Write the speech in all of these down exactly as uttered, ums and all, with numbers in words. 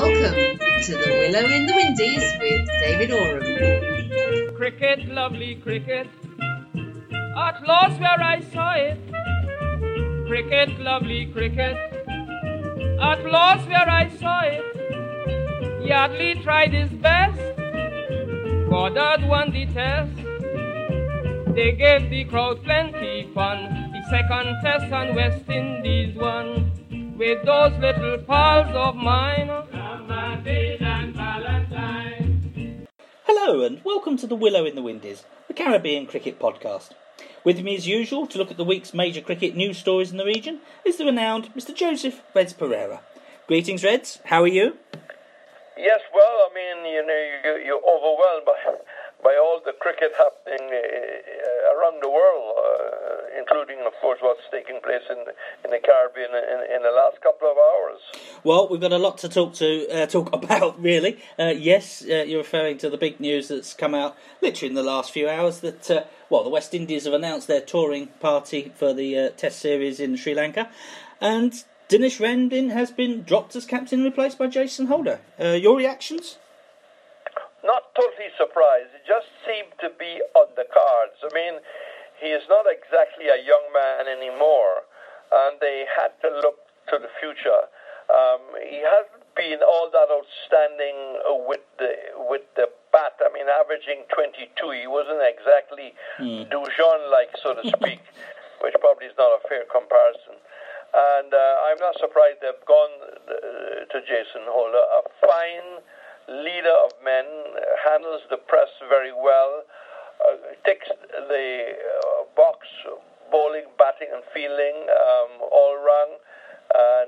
Welcome to the Willow in the Windies with David Orenberg. Cricket, lovely cricket, at last where I saw it. Cricket, lovely cricket, at last where I saw it. Yardley tried his best, Goddard won the test. They gave the crowd plenty fun, the second test and West Indies won. With those little pals of mine, and Valentine. Hello and welcome to the Willow in the Windies, the Caribbean cricket podcast. With me as usual to look at the week's major cricket news stories in the region is the renowned Mister Joseph Reds Perreira. Greetings, Reds. How are you? Yes, well, I mean, you know, you, you're overwhelmed by, by all the cricket happening uh, around the world. Uh, including, of course, what's taking place in in the Caribbean in, in the last couple of hours. Well, we've got a lot to talk to uh, talk about, really. Uh, yes, uh, you're referring to the big news that's come out literally in the last few hours that, uh, well, the West Indies have announced their touring party for the uh, Test Series in Sri Lanka, and Dinesh Ramdin has been dropped as captain and replaced by Jason Holder. Uh, your reactions? Not totally surprised. It just seemed to be on the cards. I mean, he is not exactly a young man anymore, and they had to look to the future. Um, he hasn't been all that outstanding with the with the bat. I mean, averaging twenty-two, he wasn't exactly mm. Dujon-like, so to speak, which probably is not a fair comparison. And uh, I'm not surprised they've gone to Jason Holder, a fine leader of men, handles the press very well. Uh, ticks the uh, box, bowling, batting and fielding, um, all round,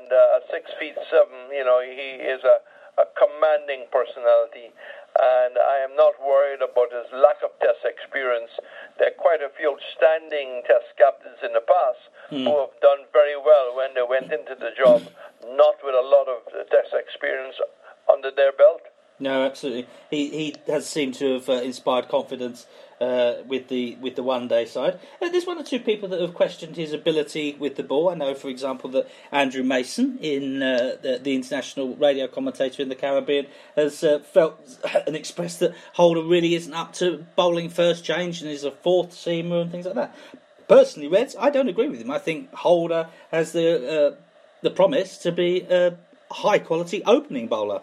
and uh, at six feet seven, you know, he is a, a commanding personality, and I am not worried about his lack of test experience. There are quite a few outstanding test captains in the past mm. who have done very well when they went into the job, not with a lot of test experience under their belt. No, absolutely. He he has seemed to have uh, inspired confidence uh, with the with the one-day side. Uh, there's one or two people that have questioned his ability with the ball. I know, for example, that Andrew Mason, in uh, the, the international radio commentator in the Caribbean, has uh, felt and expressed that Holder really isn't up to bowling first change and is a fourth seamer and things like that. Personally, Reds, I don't agree with him. I think Holder has the uh, the promise to be a high-quality opening bowler.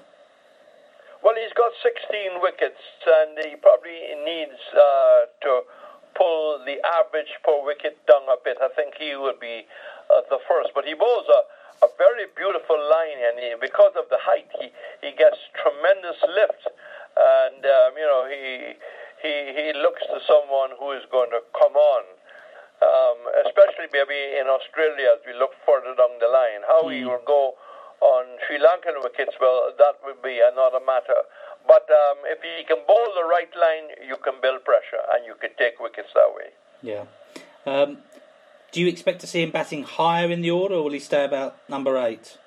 Well, he's got sixteen wickets, and he probably needs uh, to pull the average per wicket down a bit. I think he would be uh, the first. But he bowls a, a very beautiful line, and he, because of the height, he, he gets tremendous lift. And, um, you know, he, he he looks to someone who is going to come on, um, especially maybe in Australia as we look further down the line, how he will go on Sri Lankan wickets. Well, that would be another matter. But um, if you can bowl the right line, you can build pressure and you can take wickets that way. Yeah. Um, do you expect to see him batting higher in the order, or will he stay about number eight?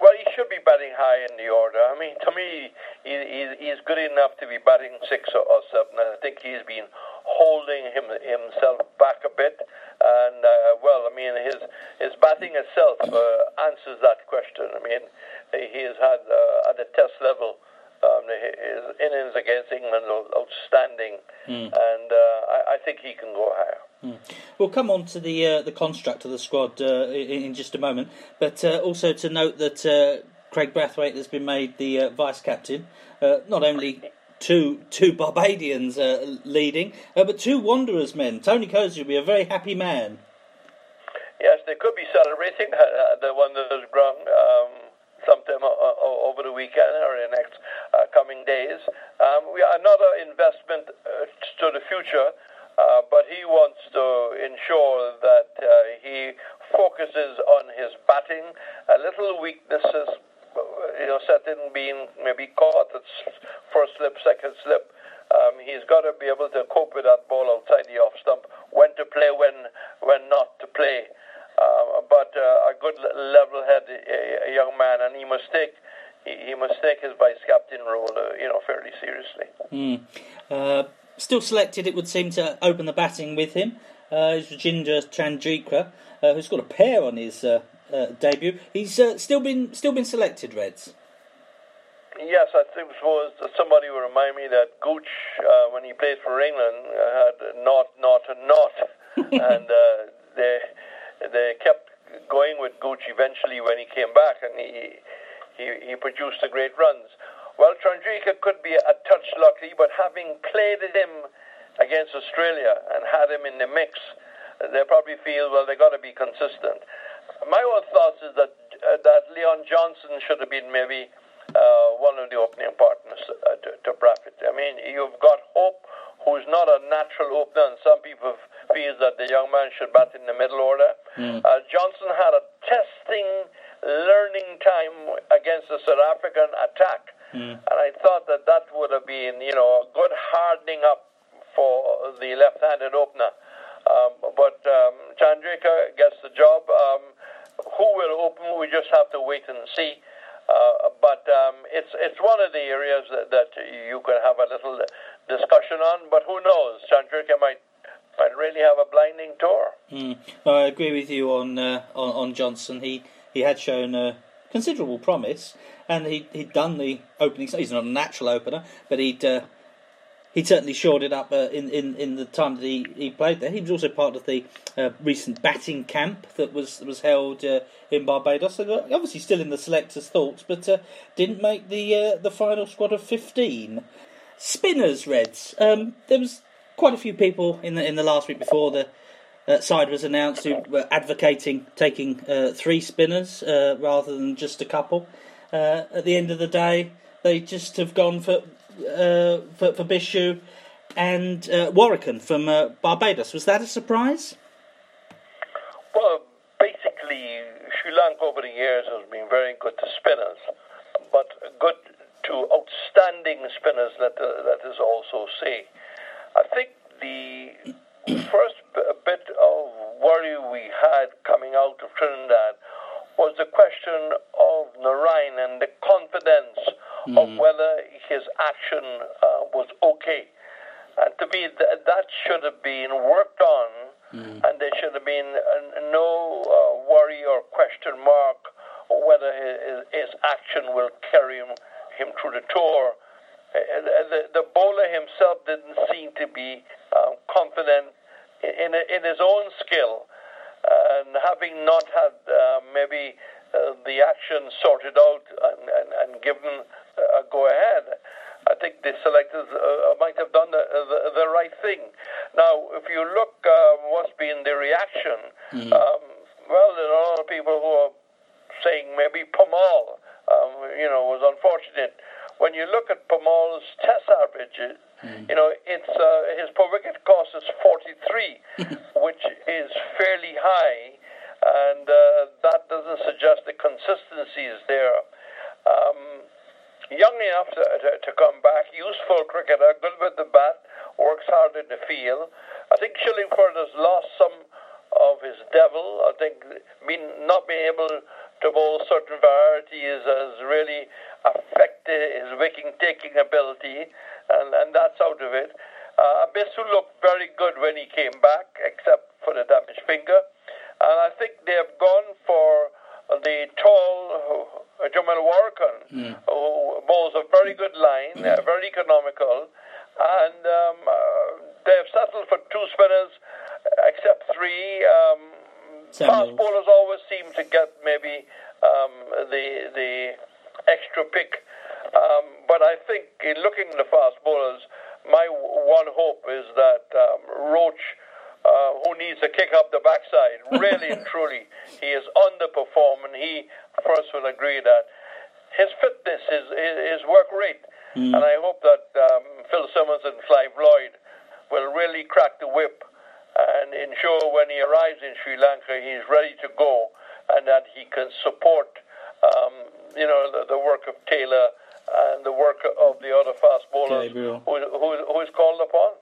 Well, he should be batting high in the order. I mean, to me, he, he, he's good enough to be batting six or, or seven. I think he's been holding him, himself back a bit. And, uh, well, I mean, his his batting itself uh, answers that question. I mean, he has had, uh, at the test level, um, his innings against England was outstanding. Mm. And uh, I, I think he can go higher. Mm. We'll come on to the uh, the construct of the squad uh, in, in just a moment. But uh, also to note that uh, Craig Brathwaite has been made the uh, vice-captain, uh, not only Two two Barbadians uh, leading, uh, but two Wanderers men. Tony Cozier will be a very happy man. Yes, they could be celebrating uh, the Wanderers ground um, sometime o- over the weekend or in the next uh, coming days. Um, we are another investment uh, to the future, uh, but he wants to ensure that uh, he focuses on his batting. A little weaknesses, you know, certain being maybe caught at first slip, second slip. Um, he's got to be able to cope with that ball outside the off stump, when to play, when when not to play. Uh, but uh, a good level-headed uh, young man, and he must take he, he must take his vice-captain role, uh, you know, fairly seriously. Mm. Uh, still selected, it would seem, to open the batting with him uh, is Rajindra Chandrika, uh, who's got a pair on his Uh, Uh, debut. He's uh, still been still been selected, Reds. Yes, I think it was somebody who reminded me that Gooch, uh, when he played for England, had not, not, not, and uh, they they kept going with Gooch. Eventually, when he came back, and he he, he produced the great runs. Well, Chandrika could be a touch lucky, but having played him against Australia and had him in the mix, they probably feel, well, they got to be consistent. My own thoughts is that uh, that Leon Johnson should have been maybe uh, one of the opening partners uh, to, to Brathwaite. I mean, you've got Hope, who's not a natural opener, and some people feel that the young man should bat in the middle order. Mm. Uh, Johnson had a testing, learning time against the South African attack. Mm. And I thought that that would have been, you know, a good hardening up for the left-handed opener. Um, but um, Chandrika gets the job. Um, who will open? We just have to wait and see. Uh, but um, it's it's one of the areas that, that you could have a little discussion on. But who knows? Chandrika might might really have a blinding tour. Mm. No, I agree with you on uh, on, on Johnson. He he had shown Uh... considerable promise, and he, he'd done the opening. He's not a natural opener, but he'd uh, he certainly shored it up uh, in, in, in the time that he, he played there. He was also part of the uh, recent batting camp that was was held uh, in Barbados. So obviously still in the selectors' thoughts, but uh, didn't make the uh, the final squad of fifteen. Spinners, Reds. Um, there was quite a few people in the in the last week before the Uh, side was announced who were advocating taking uh, three spinners uh, rather than just a couple. Uh, at the end of the day, they just have gone for uh, for, for Bishu and uh, Warrican from uh, Barbados. Was that a surprise? Well, basically, Sri Lanka over the years has been very good to spinners, but good to outstanding spinners, let, uh, let us also say. I think the first bit of worry we had coming out of Trinidad was the question of Narayan and the confidence mm. of whether his action uh, was okay. And to me, th- that should have been worked on, mm. and there should have been uh, no uh, worry or question mark whether his, his action will carry him, him through the tour. Uh, the, the bowler himself didn't seem to be uh, confident in in his own skill, and having not had uh, maybe uh, the action sorted out and, and, and given a go-ahead, I think the selectors uh, might have done the, the the right thing. Now, if you look uh, what's been the reaction, mm-hmm. um, well, there are a lot of people who are saying maybe Pomal, um, you know, was unfortunate. When you look at Pomal's test averages, mm. you know, it's uh, his per wicket cost is forty-three, which is fairly high, and uh, that doesn't suggest the consistency is there. Um, young enough to, to, to come back, useful cricketer, good with the bat, works hard in the field. I think Shillingford has lost some of his devil. I think being, not being able to bowl certain varieties has really affected his wicket-taking ability, and, and that's out of it. Uh, Bishu looked very good when he came back, except for the damaged finger. And I think they have gone for the tall uh, Jomel Warrican, mm. who bowls a very good line, mm. uh, very economical, and um, uh, they have settled for two spinners, except three. Um, Fast bowlers always seem to get maybe um, the the extra pick, um, but I think in looking at the fast bowlers, my w- one hope is that um, Roach, uh, who needs a kick up the backside, really and truly, he is underperforming. He first will agree that his fitness, his his work rate, mm. and I hope that um, Phil Simmons and Clive Lloyd will really crack the whip and ensure when he arrives in Sri Lanka he's ready to go, and that he can support, um, you know, the, the work of Taylor and the work of the other fast bowlers who, who, who is called upon.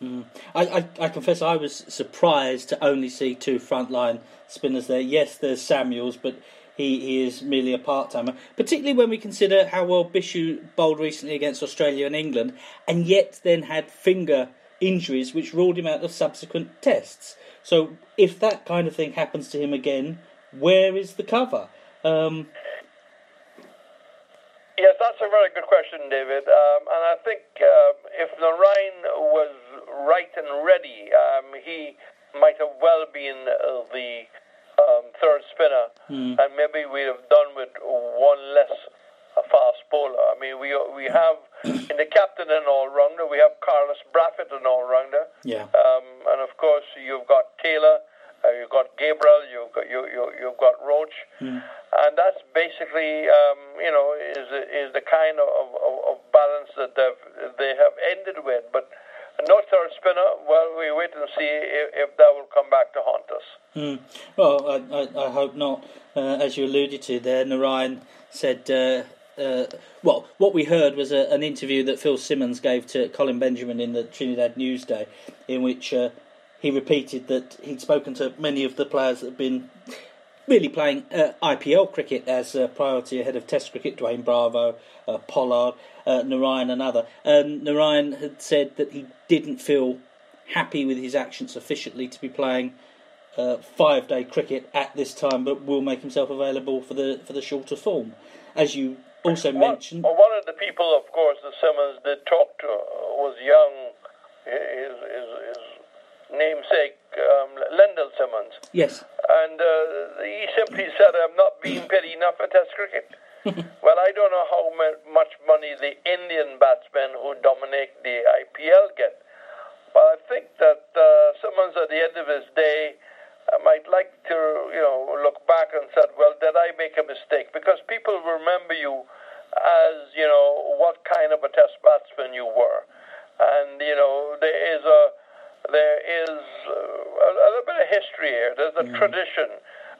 Mm. I, I, I confess I was surprised to only see two frontline spinners there. Yes, there's Samuels, but he, he is merely a part-timer, particularly when we consider how well Bishu bowled recently against Australia and England, and yet then had finger injuries which ruled him out of subsequent tests. So if that kind of thing happens to him again, where is the cover? Um... Yes, Yes, that's a very good question, David. Um, and I think uh, if Narayan was right and ready, um, he might have well been uh, the um, third spinner, mm. and maybe we'd have done with one less a fast bowler. I mean, we we have in the captain an all-rounder, we have Carlos Brathwaite an all-rounder, yeah. um, and of course you've got Taylor, uh, you've got Gabriel, you've got you, you you've got Roach, mm. and that's basically um, you know is is the kind of, of, of balance that they have ended with. But no third spinner. Well, we wait and see if, if that will come back to haunt us. Mm. Well, I, I I hope not. Uh, as you alluded to there, Narayan said. Uh, Uh, well, what we heard was a, an interview that Phil Simmons gave to Colin Benjamin in the Trinidad Newsday, in which uh, he repeated that he'd spoken to many of the players that have been really playing uh, I P L cricket as a priority ahead of Test cricket, Dwayne Bravo, uh, Pollard, uh, Narayan and other. Um, Narayan had said that he didn't feel happy with his action sufficiently to be playing uh, five-day cricket at this time, but will make himself available for the for the shorter form. As you also one, mentioned. One of the people, of course, that Simmons did talk to was young, his, his, his namesake, um, Lendell Simmons. Yes. And uh, he simply said, I'm not being paid enough for Test cricket. Well, I don't know how much money the Indian batsmen who dominate the I P L get. But I think that uh, Simmons, at the end of his day, I might like to, you know, look back and said, well, did I make a mistake? Because people remember you as, you know, what kind of a Test batsman you were. And, you know, there is a there is a, a little bit of history here. There's a mm-hmm. tradition,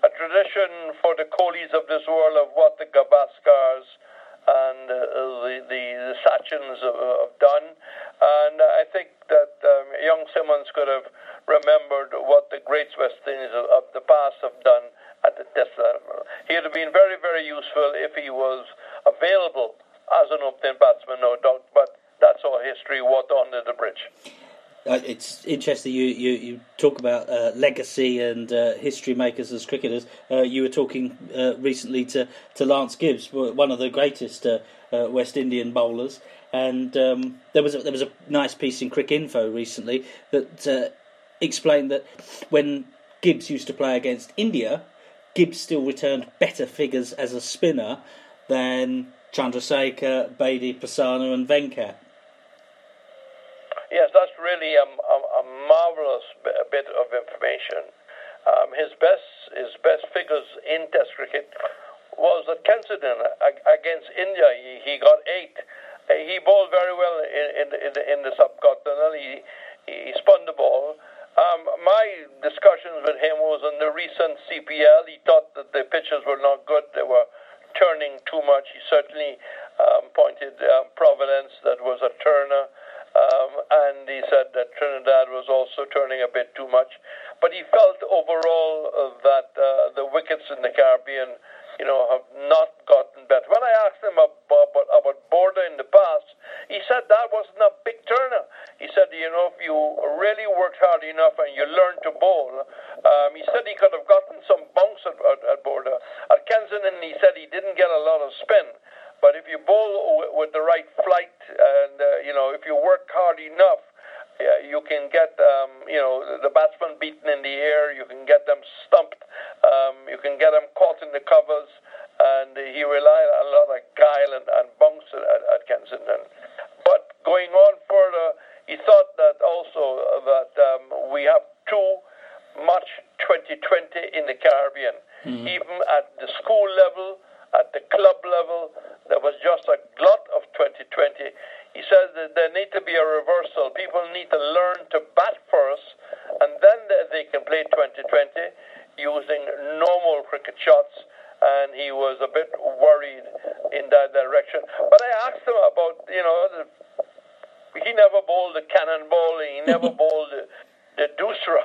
a tradition for the Kohlis of this world of what the Gavaskars and uh, the, the, the Sachins have done. And I think that um, young Simmons could have remembered what the great West Indies of the past have done at the Test level. He would have been very, very useful if he was available as an opening batsman, no doubt, but that's all history, water under the bridge. Uh, it's interesting you, you, you talk about uh, legacy and uh, history makers as cricketers. Uh, you were talking uh, recently to, to Lance Gibbs, one of the greatest uh, uh, West Indian bowlers, and um, there was a, there was a nice piece in Crick Info recently that uh, explained that when Gibbs used to play against India, Gibbs still returned better figures as a spinner than Chandrasekhar, Bedi, Prasanna and Venkat. Yes, that's really a, a, a marvellous bit of information. Um, his best his best figures in Test cricket was at Kensington against India. He, he got eight. He bowled very well in in, in, the, in the subcontinent. He, he spun the ball. Um, my discussions with him was on the recent C P L. He thought that the pitches were not good. They were turning too much. He certainly um, pointed um, Providence that was a turner. Um, and he said that Trinidad was also turning a bit too much. But he felt overall uh, that uh, the wickets in the Caribbean, you know, have not gotten better. When I asked him about, about, about Border in the past, he said that wasn't a big turner. He said, you know, if you really worked hard enough and you learned to bowl, um, he said he could have gotten some bounce at, at, at Border. At Kensington, he said he didn't get a lot of spin. But if you bowl with the right flight and, uh, you know, if you work hard enough, yeah, you can get, um, you know, the batsman beaten in the air. You can get them stumped. Um, you can get them caught in the covers. And he relied on a lot of guile and, and bounce at, at Kensington. But going on further, he thought that also that um, we have too much twenty twenty in the Caribbean. Mm-hmm. Even at the school level, at the club level, there was just a glut of twenty twenty. He says that there need to be a reversal. People need to learn to bat first, and then they can play twenty twenty using normal cricket shots. And he was a bit worried in that direction. But I asked him about, you know, the, he never bowled the cannonball, he never bowled the, the dusra.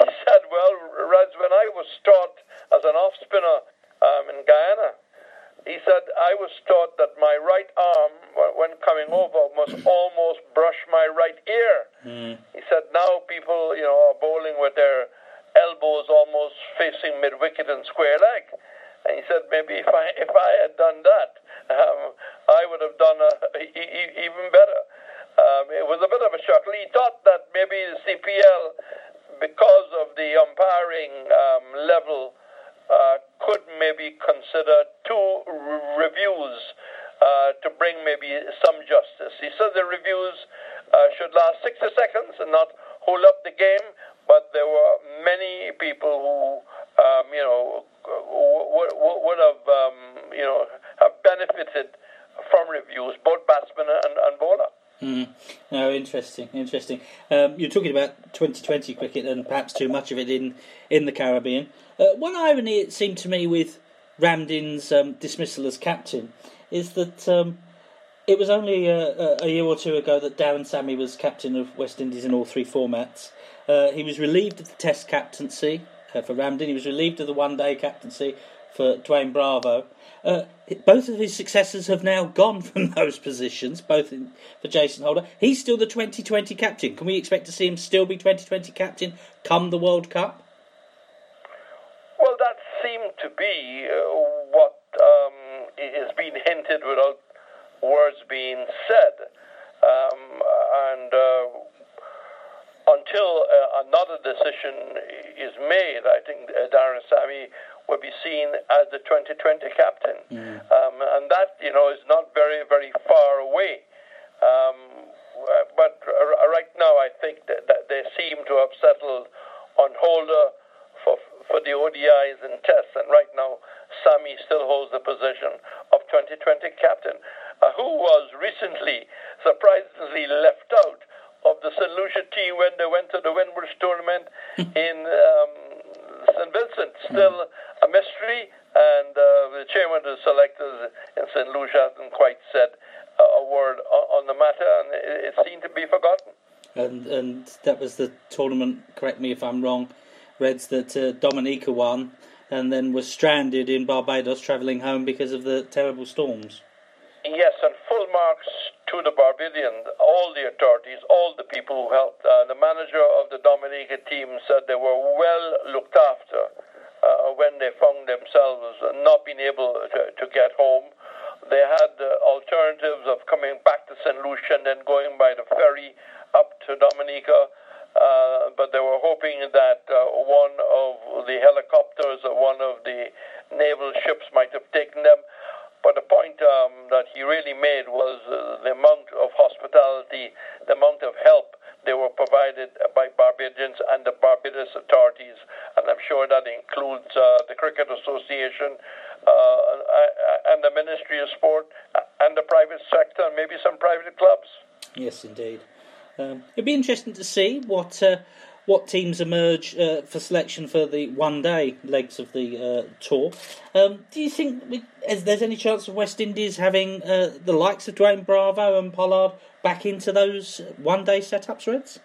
He said, well, Reds, when I was taught as an off-spinner, Um, in Guyana, he said, I was taught that my right arm, when coming over, must almost brush my right ear. Mm. He said, now people, you know, are bowling with their elbows almost facing mid-wicket and square leg. And he said, maybe if I if I had done that, um, I no reviews uh, to bring maybe some justice. He said the reviews uh, should last sixty seconds and not hold up the game, but there were many people who, um, you know, would, would have, um, you know, have benefited from reviews, both batsman and, and bowler. Mm. No, interesting, interesting. Um, you're talking about twenty twenty cricket and perhaps too much of it in, in the Caribbean. Uh, one irony, it seemed to me, with Ramdin's um, dismissal as captain is that um, it was only a, a year or two ago that Darren Sammy was captain of West Indies in all three formats. Uh, he was relieved of the Test captaincy uh, for Ramdin. He was relieved of the One Day captaincy for Dwayne Bravo. Uh, both of his successors have now gone from those positions, both in, for Jason Holder. He's still the twenty twenty captain. Can we expect to see him still be twenty twenty captain come the World Cup? Well, that seemed to be uh, what um, is being hinted without words being said. Um, and uh, until uh, another decision is made, I think uh, Darren Sammy will be seen as the twenty twenty captain. Mm. Um, and that, you know, is not very, very far away. Um, but right now, I think that, that they seem to have settled on Holder for for the O D Is and Tests. And right now, Sammy still holds the position of twenty twenty captain, uh, who was recently, surprisingly, left out of the Saint Lucia team when they went to the Windrush tournament in... Um, Saint Vincent, still a mystery, and uh, the chairman of the selectors in Saint Lucia hasn't quite said a word on the matter, and it, it seemed to be forgotten. And and that was the tournament, correct me if I'm wrong, Reds, that uh, Dominica won, and then was stranded in Barbados, travelling home because of the terrible storms. Yes, and full marks to the Barbadians, all the authorities, all the people who helped. Uh, the manager of the Dominica team said they were well looked after uh, when they found themselves not being able to, to get home. They had uh, alternatives of coming back to Saint Lucia and then going by the ferry up to Dominica, uh, but they were hoping that uh, one of the helicopters or one of the naval ships might have taken them. But the point um, that he really made was uh, the amount of hospitality, the amount of help they were provided by Barbadians and the Barbados authorities, and I'm sure that includes uh, the Cricket Association uh, and the Ministry of Sport and the private sector and maybe some private clubs. Yes, indeed. Um, it'd be interesting to see what uh, what teams emerge uh, for selection for the one-day legs of the uh, tour. Um, do you think we, is, there's any chance of West Indies having uh, the likes of Dwayne Bravo and Pollard back into those one-day setups, Reds?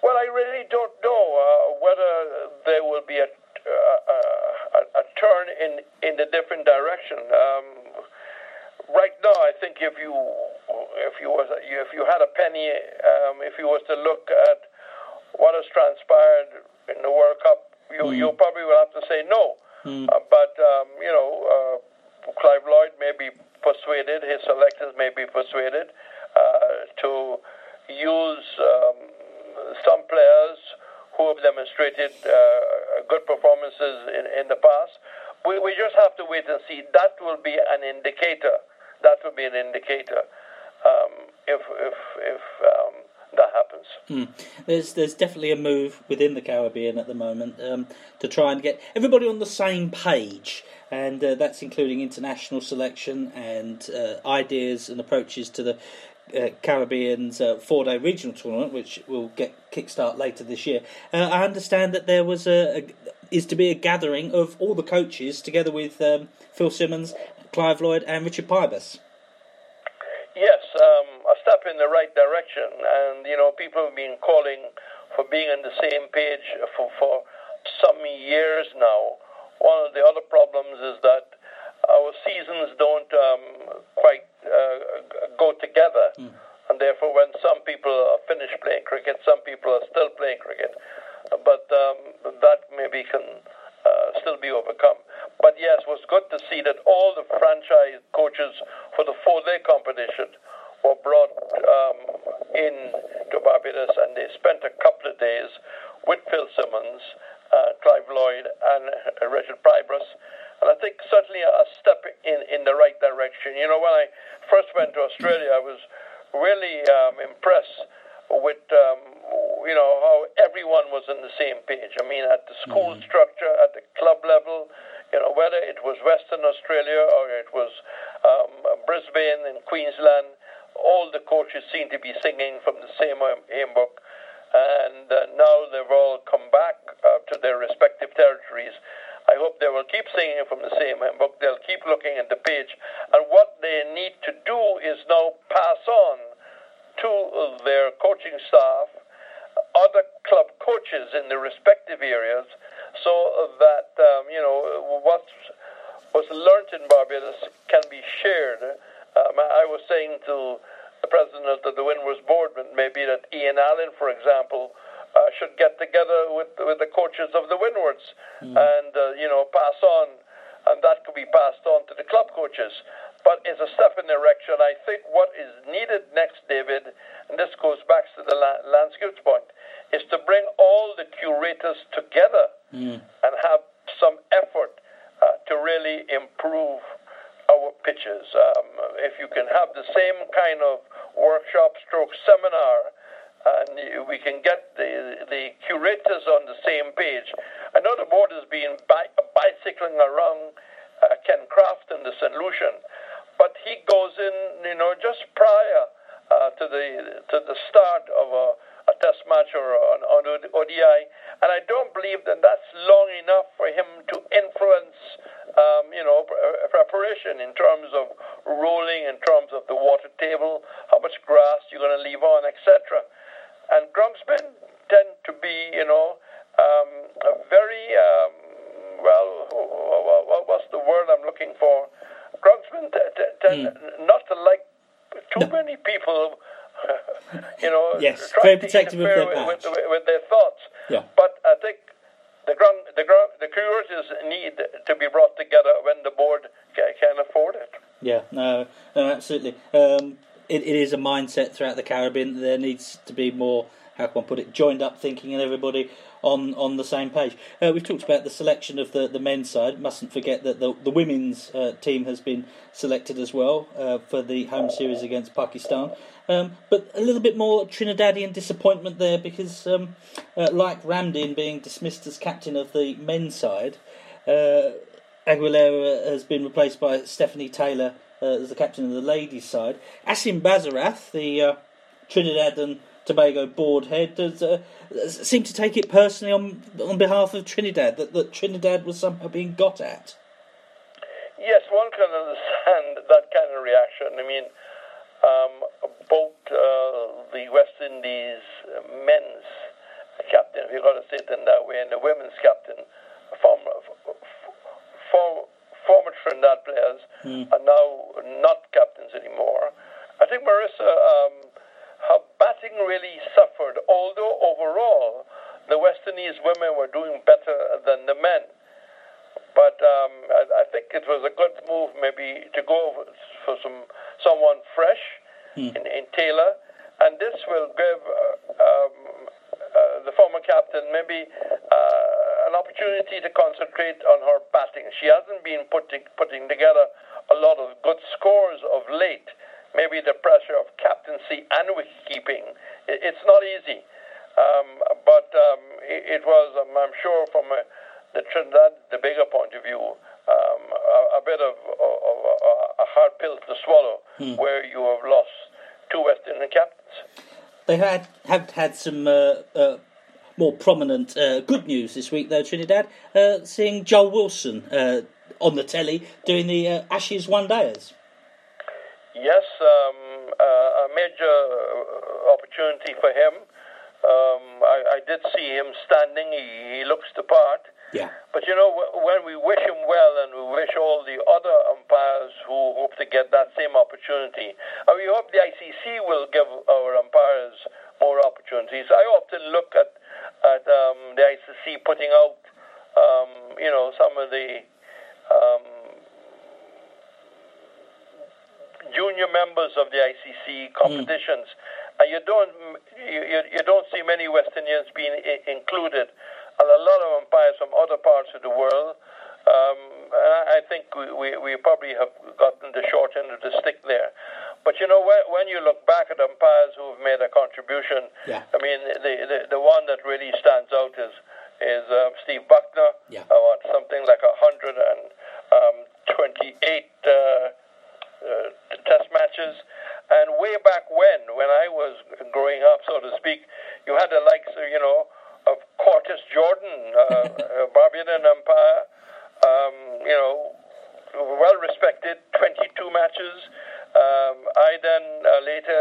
Well, I really don't know uh, whether there will be a, uh, a, a turn in, in a different direction. Um, Right now, I think if you if you was if you had a penny, um, if you was to look at what has transpired in the World Cup, you mm. you probably would have to say no. Mm. Uh, but um, you know, uh, Clive Lloyd may be persuaded, his selectors may be persuaded uh, to use um, some players who have demonstrated uh, good performances in, in the past. We we just have to wait and see. That will be an indicator. That would be an indicator um, if if if um, that happens. Mm. There's there's definitely a move within the Caribbean at the moment um, to try and get everybody on the same page, and uh, that's including international selection and uh, ideas and approaches to the uh, Caribbean's uh, four-day regional tournament, which will get kickstart later this year. Uh, I understand that there was a, a is to be a gathering of all the coaches together with um, Phil Simmons, Clive Lloyd and Richard Pybus. Yes, um, a step in the right direction. And, you know, people have been calling for being on the same page for, for some years now. One of the other problems is that our seasons don't um, quite uh, go together. Mm. And therefore, when some people are finished playing cricket, some people are still playing cricket. But um, that maybe can... Uh, still be overcome. But yes, it was good to see that all the franchise coaches for the four-day competition were brought um, in to Barbados, and they spent a couple of days with Phil Simmons, uh, Clive Lloyd and uh, Richard Pybus. And I think certainly a step in, in the right direction. You know, when I first went to Australia, I was really um, impressed with, um, you know, how everyone was on the same page. I mean, at the school mm-hmm. structure, at the club level, you know, whether it was Western Australia or it was um, Brisbane and Queensland, all the coaches seemed to be singing from the same hymn book. And uh, now they've all come back uh, to their respective territories. I hope they will keep singing from the same hymn book. They'll keep looking at the page. And what they need to do is now pass on to their coaching staff, other club coaches in their respective areas, so that, um, you know, what was learnt in Barbados can be shared. Um, I was saying to the president of the Windwards Board, maybe that Ian Allen, for example, uh, should get together with with the coaches of the Windwards mm. and, uh, you know, pass on, and that could be passed on to the club coaches. But it's a step in the direction. I think what is needed next, David, and this goes back to the Lance Gibbs point, is to bring all the curators together mm. and have some effort uh, to really improve our pitches. Um, if you can have the same kind of workshop stroke seminar, and we can get the the curators on the same page. I know the board has been bi- bicycling around uh, Ken Craft in the Saint Lucian, but he goes in, you know, just prior uh, to the to the start of a, a test match or an O D I, and I don't believe that that's long enough for him to influence, um, you know, preparation in terms of rolling, in terms of the water table, how much grass you're going to leave on, et cetera. And groundsmen tend to be, you know, um, a very, um, well, what's the word I'm looking for? Groundsmen t- t- tend mm. not to like too no. many people, you know, yes, trying to interfere with, with, with, with their thoughts. Yeah. But I think the ground, the ground, the curators need to be brought together when the board ca- can afford it. Yeah, no, no absolutely. Um, It, it is a mindset throughout the Caribbean. There needs to be more, how can one put it, joined up thinking and everybody on, on the same page. Uh, we've talked about the selection of the, the men's side. Mustn't forget that the, the women's uh, team has been selected as well uh, for the home series against Pakistan. Um, but a little bit more Trinidadian disappointment there because um, uh, like Ramdin being dismissed as captain of the men's side, uh, Aguilera has been replaced by Stephanie Taylor Uh, as the captain of the ladies' side. Asim Bazarath, the uh, Trinidad and Tobago board head, does, uh, seemed to take it personally on on behalf of Trinidad, that, that Trinidad was somehow being got at. Yes, one can understand that kind of reaction. I mean, um, both uh, the West Indies men's captain, if you've got to say it in that way, and the women's captain, former, former former Trinidad players mm. are now not captains anymore. I think Marissa, um, her batting really suffered, although overall the West Indies women were doing better than the men. But um, I, I think it was a good move maybe to go for some someone fresh mm. in, in Taylor, and this will give uh, um, uh, the former captain maybe Uh, an opportunity to concentrate on her batting. She hasn't been putting putting together a lot of good scores of late. Maybe the pressure of captaincy and wicketkeeping. It's not easy. Um, but um, it, it was, um, I'm sure, from uh, the Trinidad, the bigger point of view, um, a, a bit of, of, of a hard pill to swallow hmm. where you have lost two West Indian captains. They had, have had some Uh, uh... more prominent uh, good news this week, though, Trinidad, uh, seeing Joel Wilson uh, on the telly doing the uh, Ashes one-dayers. Yes, um, uh, a major opportunity for him. Um, I, I did see him standing. He, he looks the part. Yeah. But, you know, w- when we wish him well, and we wish all the other umpires who hope to get that same opportunity, and we hope the I C C will give our umpires more opportunities. I often look at at um, the I C C putting out, um, you know, some of the um, junior members of the I C C competitions, mm. and you don't you, you don't see many West Indians being I- included, and a lot of umpires from other parts of the world. Um, I think we, we, we probably have gotten the short end of the stick there. But, you know, when you look back at umpires who have made a contribution, yeah. I mean, the, the the one that really stands out is is um, Steve Buckner, yeah. who had something like one hundred twenty-eight uh, uh, test matches. And way back when, when I was growing up, so to speak, you had the likes of, you know, of Curtis Jordan, uh, a Barbadan umpire, um, you know, well-respected, twenty-two matches. Um, I then uh, later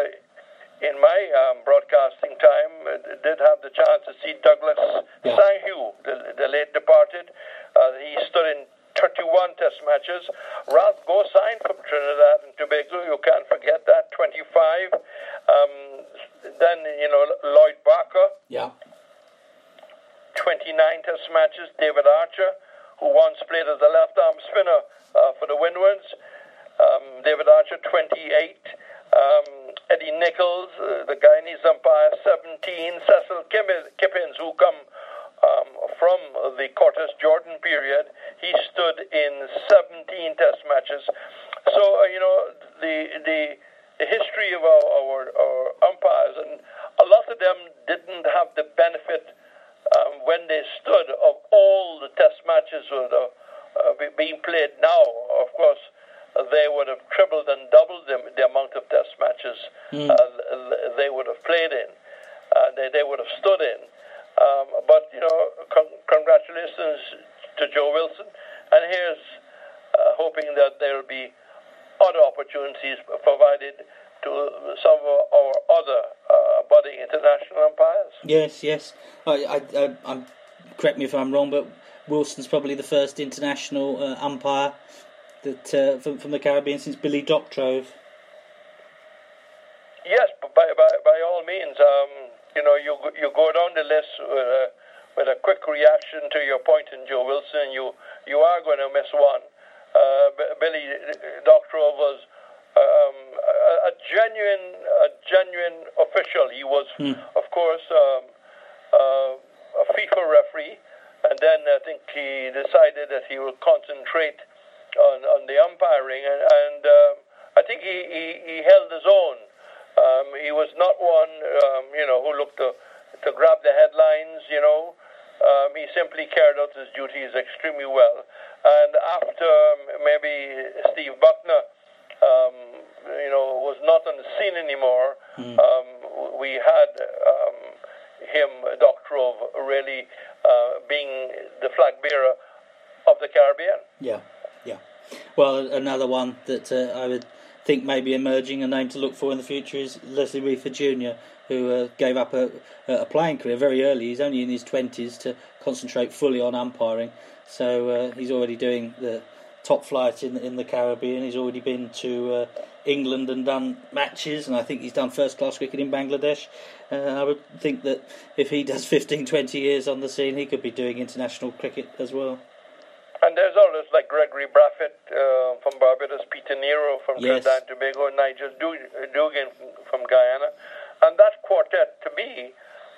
in my um, broadcasting time uh, did have the chance to see Douglas yeah. Sanghue, the, the late departed. Uh, he stood in thirty-one test matches. Ralph Gosine from Trinidad and Tobago, you can't forget that, twenty-five. Um, then, you know, Lloyd Barker, yeah. twenty-nine test matches. David Archer, who once played as a left-arm spinner uh, for the Windwards. Um, David Archer, twenty-eight. Um, Eddie Nichols, uh, the Guyanese umpire, seventeen. Cecil Kippins, who come um, from the Curtis Jordan period, he stood in seventeen test matches. So, uh, you know, the, the the history of our, our, our umpires, and a lot of them didn't have the benefit um, when they stood of all the test matches that are uh, being played now, of course. They would have tripled and doubled the, the amount of test matches mm. uh, they would have played in, uh, they, they would have stood in. Um, but, you know, con- congratulations to Joe Wilson. And here's uh, hoping that there will be other opportunities provided to some of our other uh, budding international umpires. Yes, yes. I, I, I, I'm, correct me if I'm wrong, but Wilson's probably the first international uh, umpire that uh, from, from the Caribbean since Billy Doctrove. Yes, by by, by all means, um, you know, you you go down the list with a, with a quick reaction to your point in Joe Wilson. You you are going to miss one. Uh, B- Billy Doctrove was um, a, a genuine a genuine official. He was, hmm. of course, um, uh, a FIFA referee, and then I think he decided that he would concentrate On, on the umpiring, and, and uh, I think he, he, he held his own. Um, he was not one, um, you know, who looked to, to grab the headlines, you know. Um, he simply carried out his duties extremely well. And after um, maybe Steve Buckner, um, you know, was not on the scene anymore, mm. um, we had um, him, Doctorov, really uh, being the flag bearer of the Caribbean. Yeah. Yeah, well, another one that uh, I would think may be emerging, a name to look for in the future, is Leslie Reefer Junior, who uh, gave up a, a playing career very early. He's only in his twenties to concentrate fully on umpiring. So uh, he's already doing the top flight in, in the Caribbean. He's already been to uh, England and done matches, and I think he's done first-class cricket in Bangladesh. Uh, I would think that if he does fifteen, twenty years on the scene, he could be doing international cricket as well. And there's others like Gregory Braffitt uh, from Barbados, Peter Nero from yes. Trinidad and Tobago, Nigel Dugan from Guyana. And that quartet, to me,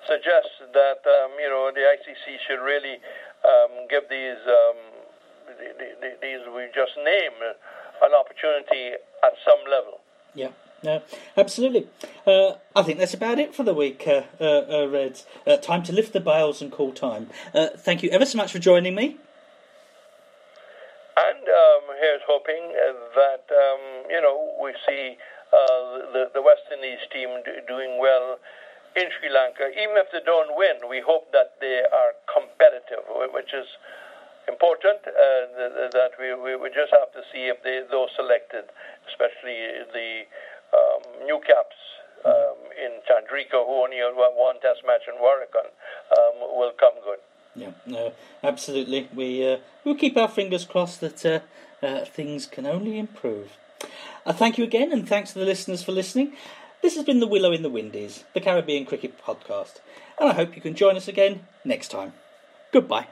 suggests that, um, you know, the I C C should really um, give these, um, the, the, the, these we just named, an opportunity at some level. Yeah. No, absolutely. Uh, I think that's about it for the week, uh, uh, uh, Reds. Uh, time to lift the bales and call time. Uh, thank you ever so much for joining me. And um, here's hoping that, um, you know, we see uh, the, the West Indies team do, doing well in Sri Lanka. Even if they don't win, we hope that they are competitive, which is important, uh, that we, we, we just have to see if they, those selected, especially the um, new caps um, in Chandrika, who only had one test match in Warrican, um, will come good. Yeah, no, absolutely. We uh, we'll keep our fingers crossed that uh, uh, things can only improve. Uh, thank you again, and thanks to the listeners for listening. This has been the Willow in the Windies, the Caribbean Cricket Podcast, and I hope you can join us again next time. Goodbye.